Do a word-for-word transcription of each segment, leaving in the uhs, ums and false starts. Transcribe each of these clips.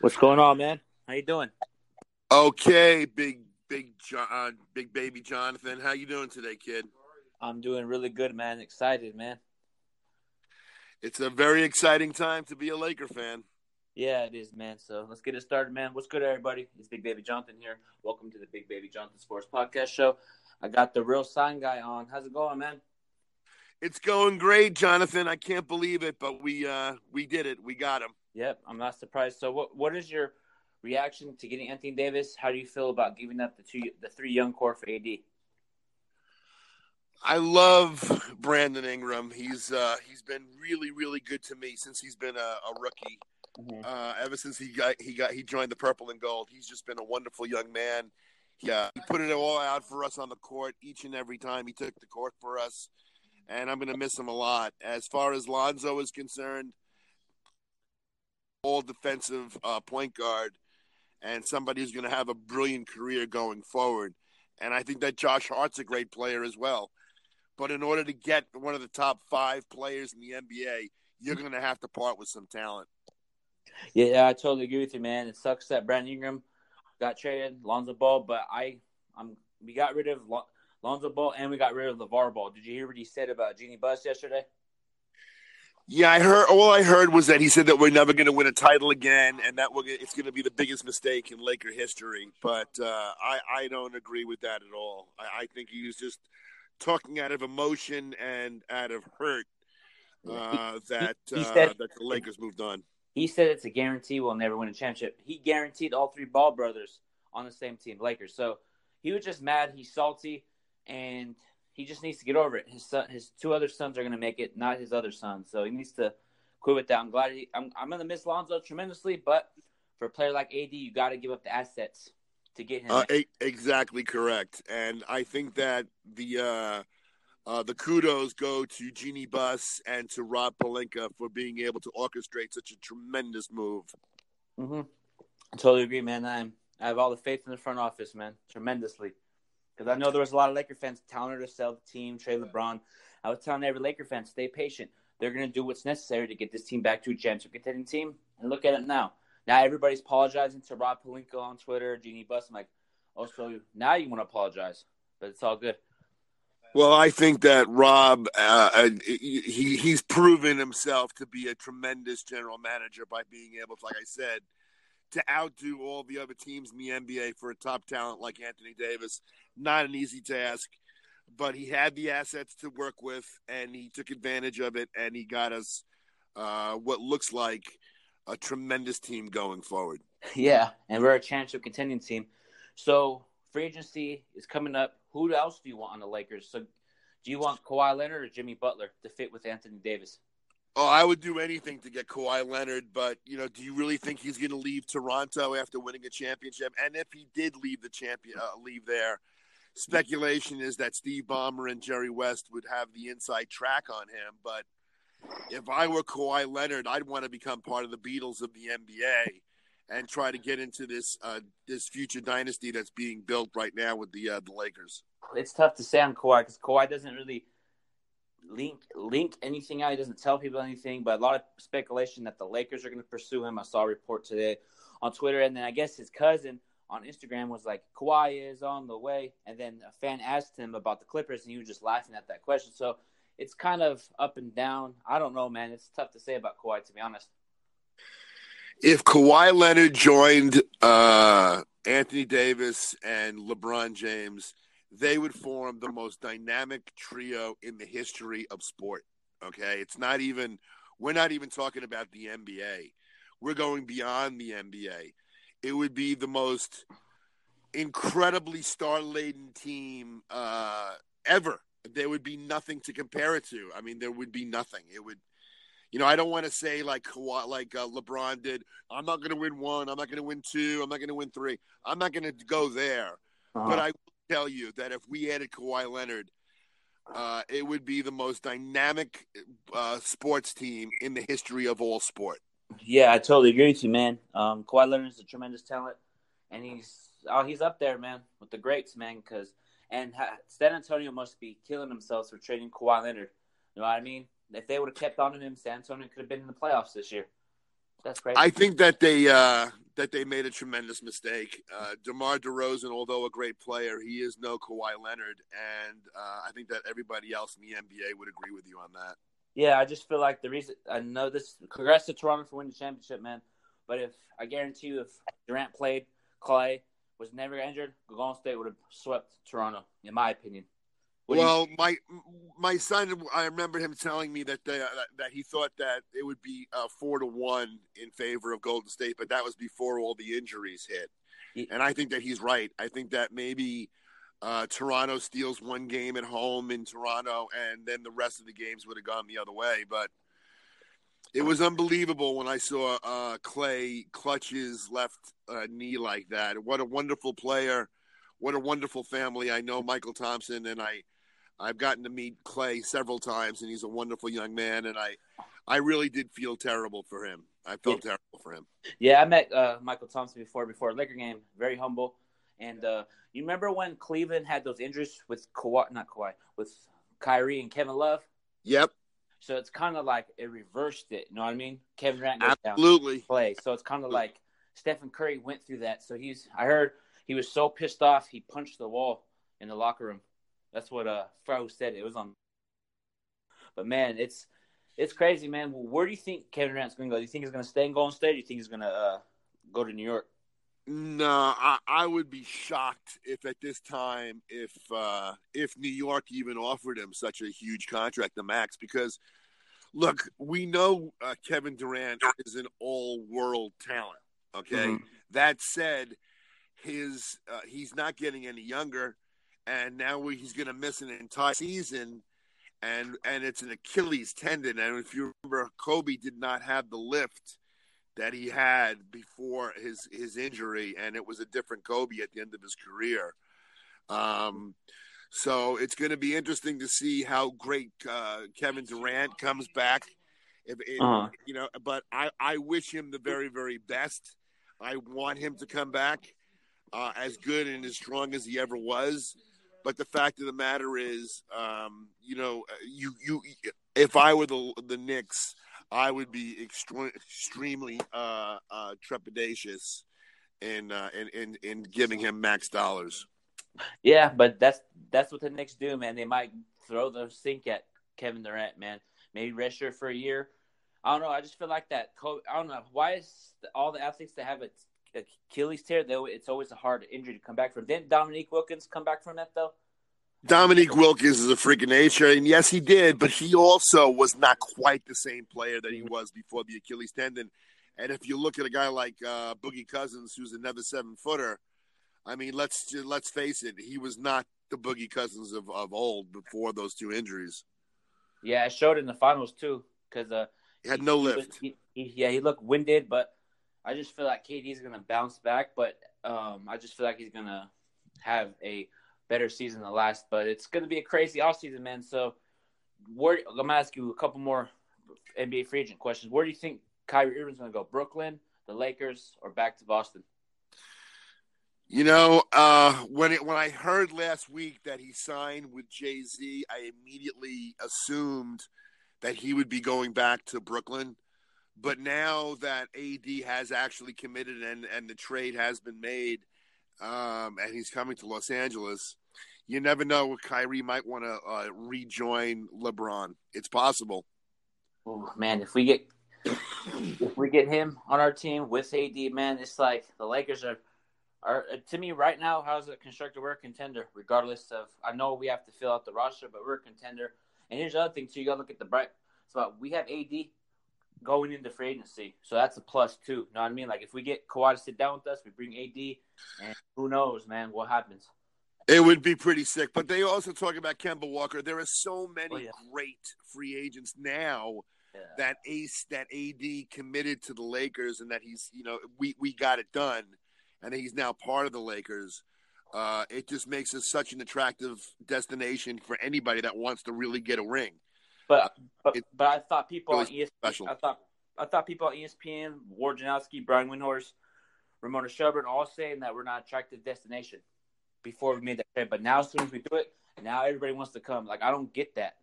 What's going on, man? How you doing? Okay, big big John, big baby Jonathan. How you doing today, kid? I'm doing really good, man. Excited, man. It's a very exciting time to be a Laker fan. Yeah, it is, man. So let's get it started, man. What's good, everybody? It's Big Baby Jonathan here. Welcome to the Big Baby Jonathan Sports Podcast Show. I got the real sign guy on. How's it going, man? It's going great, Jonathan. I can't believe it, but we uh, we did it. We got him. Yep, I'm not surprised. So what what is your reaction to getting Anthony Davis? How do you feel about giving up the two, the three young core for A D? I love Brandon Ingram. He's uh, he's been really, really good to me since he's been a, a rookie. Mm-hmm. Uh, ever since he got he got he joined the Purple and Gold, he's just been a wonderful young man. He, uh, he put it all out for us on the court each and every time he took the court for us, and I'm going to miss him a lot. As far as Lonzo is concerned, all defensive uh, point guard and somebody who's going to have a brilliant career going forward. And I think that Josh Hart's a great player as well. But in order to get one of the top five players in the N B A, you're going to have to part with some talent. Yeah, I totally agree with you, man. It sucks that Brandon Ingram got traded, Lonzo Ball, but I, I'm we got rid of Lon- Lonzo Ball and we got rid of LeVar Ball. Did you hear what he said about Jeannie Buss yesterday? Yeah, I heard. All I heard was that he said that we're never going to win a title again, and that we're gonna, it's going to be the biggest mistake in Laker history. But uh, I, I don't agree with that at all. I, I think he was just talking out of emotion and out of hurt uh, that he, he, he said, uh, that the Lakers moved on. He said it's a guarantee we'll never win a championship. He guaranteed all three Ball brothers on the same team, Lakers. So he was just mad. He's salty, and he just needs to get over it. His son, his two other sons are going to make it, not his other son. So he needs to quit with that. I'm glad he, I'm, I'm going to miss Lonzo tremendously, but for a player like A D, you got to give up the assets to get him. Uh, exactly correct. And I think that the uh, uh, the kudos go to Jeannie Buss and to Rob Pelinka for being able to orchestrate such a tremendous move. Mm-hmm. I totally agree, man. I'm, I have all the faith in the front office, man, tremendously. Because I know there was a lot of Laker fans telling her to sell the team, trade LeBron. I was telling every Laker fan, stay patient. They're going to do what's necessary to get this team back to a championship contending team. And look at it now. Now everybody's apologizing to Rob Pelinka on Twitter, Jeannie Buss. I'm like, oh, so now you want to apologize. But it's all good. Well, I think that Rob, uh, he he's proven himself to be a tremendous general manager by being able to, like I said, to outdo all the other teams in the N B A for a top talent like Anthony Davis. Not an easy task, but he had the assets to work with, and he took advantage of it, and he got us uh, what looks like a tremendous team going forward. Yeah, and we're a championship contending team. So free agency is coming up. Who else do you want on the Lakers? So do you want Kawhi Leonard or Jimmy Butler to fit with Anthony Davis? Oh, I would do anything to get Kawhi Leonard, but, you know, do you really think he's going to leave Toronto after winning a championship? And if he did leave the champion, uh, leave there, speculation is that Steve Ballmer and Jerry West would have the inside track on him. But if I were Kawhi Leonard, I'd want to become part of the Beatles of the N B A and try to get into this uh, this future dynasty that's being built right now with the uh, the Lakers. It's tough to say on Kawhi because Kawhi doesn't really – link link anything out. He doesn't tell people anything, but a lot of speculation that the Lakers are going to pursue him. I saw a report today on Twitter, and then I guess his cousin on Instagram was like, Kawhi is on the way, and then a fan asked him about the Clippers, and he was just laughing at that question. So it's kind of up and down. I don't know, man. It's tough to say about Kawhi, to be honest. If Kawhi Leonard joined uh, Anthony Davis and LeBron James, they would form the most dynamic trio in the history of sport, okay? It's not even – we're not even talking about the N B A. We're going beyond the N B A. It would be the most incredibly star-laden team uh, ever. There would be nothing to compare it to. I mean, there would be nothing. It would – you know, I don't want to say like Kawhi, like uh, LeBron did, I'm not going to win one. I'm not going to win two. I'm not going to win three. I'm not going to go there. Uh-huh. But I – tell you that if we added Kawhi Leonard, uh, it would be the most dynamic uh, sports team in the history of all sport. Yeah, I totally agree with you, man. Um, Kawhi Leonard is a tremendous talent, and he's oh, he's up there, man, with the greats, man. Cause, and ha- San Antonio must be killing themselves for trading Kawhi Leonard. You know what I mean? If they would have kept on to him, San Antonio could have been in the playoffs this year. That's great. I think that they uh, that they made a tremendous mistake. Uh, DeMar DeRozan, although a great player, he is no Kawhi Leonard, and uh, I think that everybody else in the N B A would agree with you on that. Yeah, I just feel like the reason I know this. Congrats to Toronto for winning the championship, man. But if I guarantee you, if Durant played, Clay was never injured, Golden State would have swept Toronto, in my opinion. What well, you- my my son, I remember him telling me that they, that he thought that it would be uh, four to one in favor of Golden State, but that was before all the injuries hit. He- and I think that he's right. I think that maybe uh, Toronto steals one game at home in Toronto, and then the rest of the games would have gone the other way, but. It was unbelievable when I saw uh, Clay clutch his left uh, knee like that. What a wonderful player. What a wonderful family. I know Mychal Thompson, and I, I've gotten to meet Clay several times, and he's a wonderful young man. And I, I really did feel terrible for him. I felt yeah. terrible for him. Yeah, I met uh, Mychal Thompson before, before a Laker game. Very humble. And uh, you remember when Cleveland had those injuries with Kawhi, not Kawhi, with Kyrie and Kevin Love? Yep. So it's kind of like it reversed it. You know what I mean? Kevin Durant goes Absolutely. down. Play. So it's kind of like Stephen Curry went through that. So he's – I heard he was so pissed off he punched the wall in the locker room. That's what uh, Fro said. It was on – but, man, it's it's crazy, man. Well, where do you think Kevin Durant's going to go? Do you think he's going to stay in Golden State or do you think he's going to uh, go to New York? No, I, I would be shocked if at this time, if uh, if New York even offered him such a huge contract, the max. Because, look, we know uh, Kevin Durant is an all-world talent. Okay, mm-hmm. That said, his uh, he's not getting any younger, and now we, he's going to miss an entire season, and and it's an Achilles tendon. And if you remember, Kobe did not have the lift that he had before his, his injury, and it was a different Kobe at the end of his career. Um, so it's going to be interesting to see how great uh, Kevin Durant comes back. If, if uh-huh. you know, but I, I wish him the very, very best. I want him to come back uh, as good and as strong as he ever was. But the fact of the matter is, um, you know, you you if I were the the Knicks, I would be extre- extremely uh, uh, trepidatious in, uh, in in in giving him max dollars. Yeah, but that's that's what the Knicks do, man. They might throw the sink at Kevin Durant, man. Maybe redshirt for a year. I don't know. I just feel like that. Kobe, I don't know why is the, all the athletes that have a Achilles tear, though, it's always a hard injury to come back from. Didn't Dominique Wilkins come back from that though? Dominique Wilkins is a freak of nature, and yes, he did, but he also was not quite the same player that he was before the Achilles tendon. And if you look at a guy like uh, Boogie Cousins, who's another seven-footer, I mean, let's let's face it, he was not the Boogie Cousins of, of old before those two injuries. Yeah, it showed in the finals, too, because uh, he had no he, lift. He, he, yeah, he looked winded, but I just feel like K D's going to bounce back, but um, I just feel like he's going to have a – better season than last, but it's going to be a crazy offseason, man. So, where, I'm going to ask you a couple more N B A free agent questions. Where do you think Kyrie Irving's going to go? Brooklyn, the Lakers, or back to Boston? You know, uh, when it, when I heard last week that he signed with Jay-Z, I immediately assumed that he would be going back to Brooklyn. But now that A D has actually committed and, and the trade has been made, Um, and he's coming to Los Angeles, you never know. Kyrie might want to uh, rejoin LeBron. It's possible. Oh man, if we get if we get him on our team with A D, man, it's like the Lakers are are to me right now. How's it constructed? We're a contender, regardless of. I know we have to fill out the roster, but we're a contender. And here's the other thing too: you got to look at the bright spot. We have A D going into free agency, so that's a plus too. You know what I mean? Like if we get Kawhi to sit down with us, we bring A D. And who knows, man, what happens. It would be pretty sick. But they also talk about Kemba Walker. There are so many oh, yeah. great free agents now yeah. that Ace, that A D committed to the Lakers and that he's, you know, we, we got it done. And he's now part of the Lakers. Uh, it just makes us such an attractive destination for anybody that wants to really get a ring. But uh, but, it, but I thought people on E S P N, special. I thought I thought people on E S P N, Wojnarowski, Brian Windhorst, Ramona Shubert all saying that we're not attractive destination before we made that trade. But now as soon as we do it, now everybody wants to come. Like, I don't get that.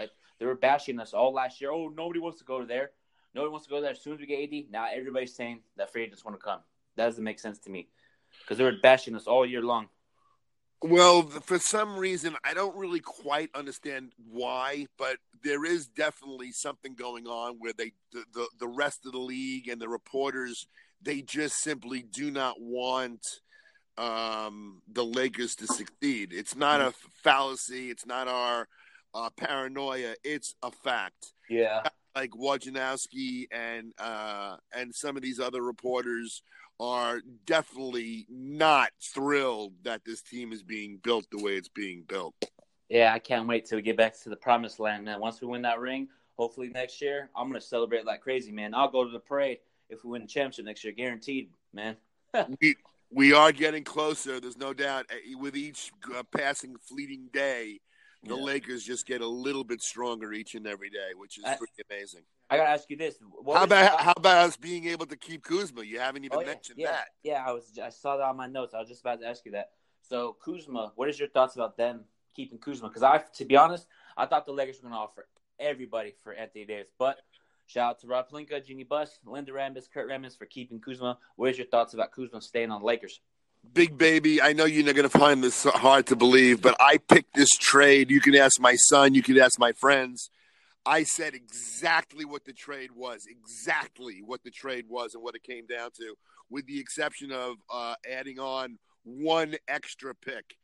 Like, they were bashing us all last year. Oh, nobody wants to go there. No one wants to go there. As soon as we get A D, now everybody's saying that free agents want to come. That doesn't make sense to me because they were bashing us all year long. Well, for some reason, I don't really quite understand why, but there is definitely something going on where they, the, the, the rest of the league and the reporters, they just simply do not want um, the Lakers to succeed. It's not a fallacy. It's not our uh, paranoia. It's a fact. Yeah. Like Wojnarowski and uh, and some of these other reporters are definitely not thrilled that this team is being built the way it's being built. Yeah, I can't wait till we get back to the promised land, man. Once we win that ring, hopefully next year, I'm going to celebrate like crazy, man. I'll go to the parade if we win the championship next year, guaranteed, man. we, we are getting closer, there's no doubt. With each uh, passing fleeting day, the yeah. Lakers just get a little bit stronger each and every day, which is I, pretty amazing. I gotta ask you this: what how about your... how about us being able to keep Kuzma? You haven't even oh, yeah, mentioned yeah, that. Yeah, I was. I saw that on my notes. I was just about to ask you that. So Kuzma, what is your thoughts about them keeping Kuzma? Because I, to be honest, I thought the Lakers were going to offer everybody for Anthony Davis. But shout out to Rob Pelinka, Jeannie Buss, Linda Rambis, Kurt Rambis for keeping Kuzma. What is your thoughts about Kuzma staying on the Lakers? Big baby, I know you're not going to find this hard to believe, but I picked this trade. You can ask my son. You can ask my friends. I said exactly what the trade was, exactly what the trade was and what it came down to, with the exception of uh, adding on one extra pick.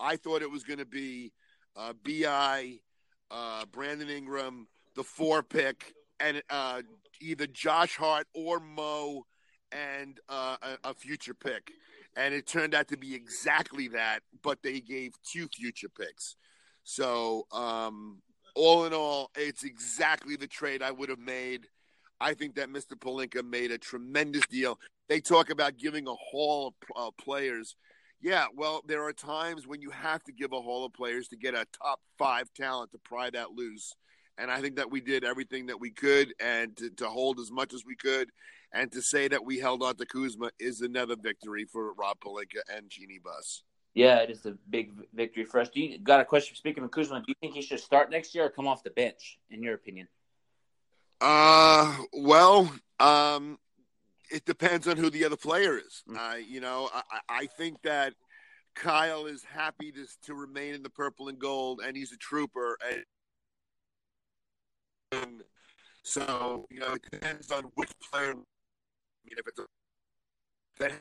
I thought it was going to be uh, B I, uh, Brandon Ingram, the four pick, and uh, either Josh Hart or Mo and uh, a, a future pick. And it turned out to be exactly that, but they gave two future picks. So, um, all in all, it's exactly the trade I would have made. I think that Mister Pelinka made a tremendous deal. They talk about giving a haul of uh, players. Yeah, well, there are times when you have to give a haul of players to get a top five talent to pry that loose. And I think that we did everything that we could and to, to hold as much as we could. And to say that we held on to Kuzma is another victory for Rob Pelinka and Jeannie Buss. Yeah, it is a big victory for us. Do you got a question? Speaking of Kuzma, do you think he should start next year or come off the bench, in your opinion? Uh, well, um, it depends on who the other player is. Mm-hmm. Uh, you know, I, I think that Kyle is happy to, to remain in the purple and gold, and he's a trooper. And, and so, you know, it depends on which player. I mean, if it's a, that is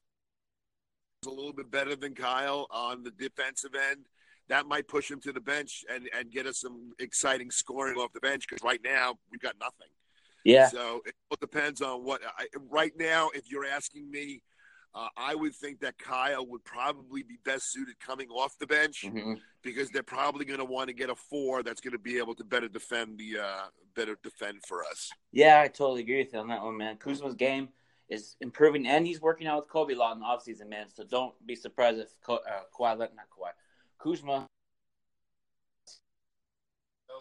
a little bit better than Kyle on the defensive end, that might push him to the bench and, and get us some exciting scoring off the bench because right now we've got nothing. Yeah. So it all depends on what I, – right now, if you're asking me, uh, I would think that Kyle would probably be best suited coming off the bench mm-hmm. because they're probably going to want to get a four that's going to be able to better defend the uh, better defend for us. Yeah, I totally agree with you on that one, man. Kuzma's game – is improving, and he's working out with Kobe a lot in the offseason, man. So don't be surprised if Ka- uh, Kawhi, not Kawhi, Kuzma.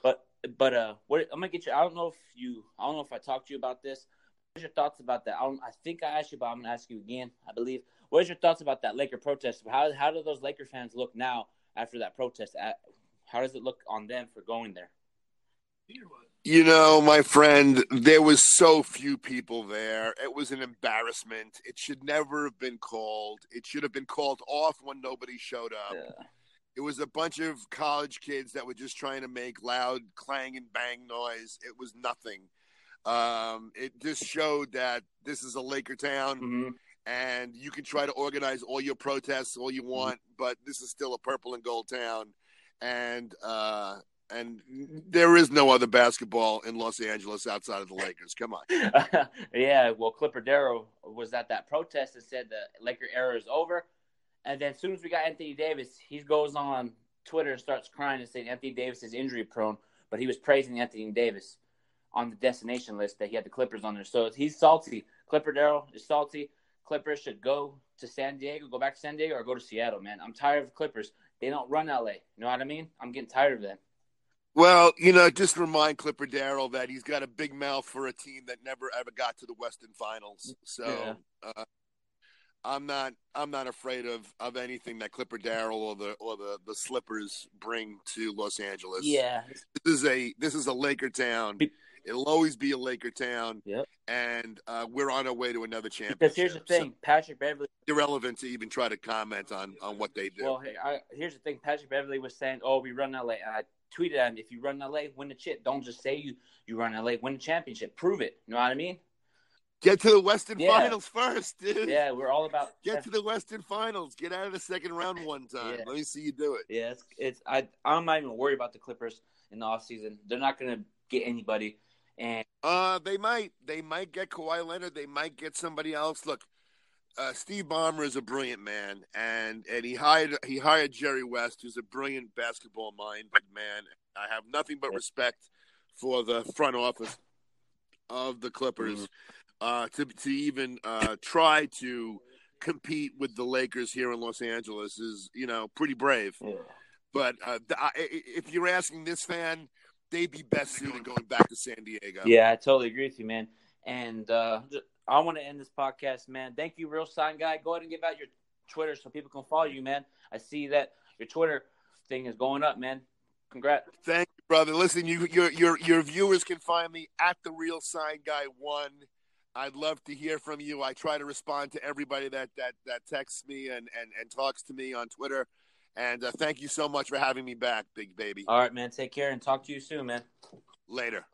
But but uh, what I'm gonna get you. I don't know if you, I don't know if I talked to you about this. What's your thoughts about that? I don't, I think I asked you, but I'm gonna ask you again. I believe. What's your thoughts about that Laker protest? How how do those Laker fans look now after that protest? How does it look on them for going there? You know, my friend, there was so few people there. It was an embarrassment. It should never have been called. It should have been called off when nobody showed up. Yeah. It was a bunch of college kids that were just trying to make loud clang and bang noise. It was nothing. Um, it just showed that this is a Laker town, mm-hmm. and you can try to organize all your protests all you want, mm-hmm. but this is still a purple and gold town. And uh And there is no other basketball in Los Angeles outside of the Lakers. Come on. Yeah, well, Clipper Darrell was at that protest and said the Laker era is over. And then as soon as we got Anthony Davis, he goes on Twitter and starts crying and saying Anthony Davis is injury prone, but he was praising Anthony Davis on the destination list that he had the Clippers on there. So he's salty. Clipper Darrell is salty. Clippers should go to San Diego, go back to San Diego, or go to Seattle, man. I'm tired of Clippers. They don't run L A. You know what I mean? I'm getting tired of them. Well, you know, just remind Clipper Darrell that he's got a big mouth for a team that never ever got to the Western Finals. So yeah. uh, I'm not I'm not afraid of, of anything that Clipper Darrell or the or the, the Slippers bring to Los Angeles. Yeah, this is a this is a Laker town. It'll always be a Laker town. Yep. And uh, we're on our way to another championship. Because here's the thing, so Patrick Beverly – irrelevant to even try to comment on, on what they do. Well, hey, I, here's the thing. Patrick Beverly was saying, oh, we run L A. And I tweeted at him, if you run L A, win the chip. Don't just say you, you run L A, win the championship. Prove it. You know what I mean? Get to the Western yeah. Finals first, dude. Yeah, we're all about – Get to the Western Finals. Get out of the second round one time. Yeah. Let me see you do it. Yeah, it's, it's – I, I'm not even worried about the Clippers in the offseason. They're not going to get anybody. And uh, they might. They might get Kawhi Leonard. They might get somebody else. Look, uh, Steve Ballmer is a brilliant man, and, and he hired he hired Jerry West, who's a brilliant basketball-minded man. I have nothing but respect for the front office of the Clippers. Mm-hmm. Uh, to to even uh, try to compete with the Lakers here in Los Angeles is, you know, pretty brave. Yeah. But uh, the, I, if you're asking this fan, they'd be best suited going back to San Diego. Yeah, I totally agree with you, man. And uh, I want to end this podcast, man. Thank you, Real Sign Guy. Go ahead and give out your Twitter so people can follow you, man. I see that your Twitter thing is going up, man. Congrats. Thank you, brother. Listen, you your your your viewers can find me at the Real Sign Guy one. I'd love to hear from you. I try to respond to everybody that that, that texts me and, and, and talks to me on Twitter. And uh, thank you so much for having me back, big baby. All right, man. Take care and talk to you soon, man. Later.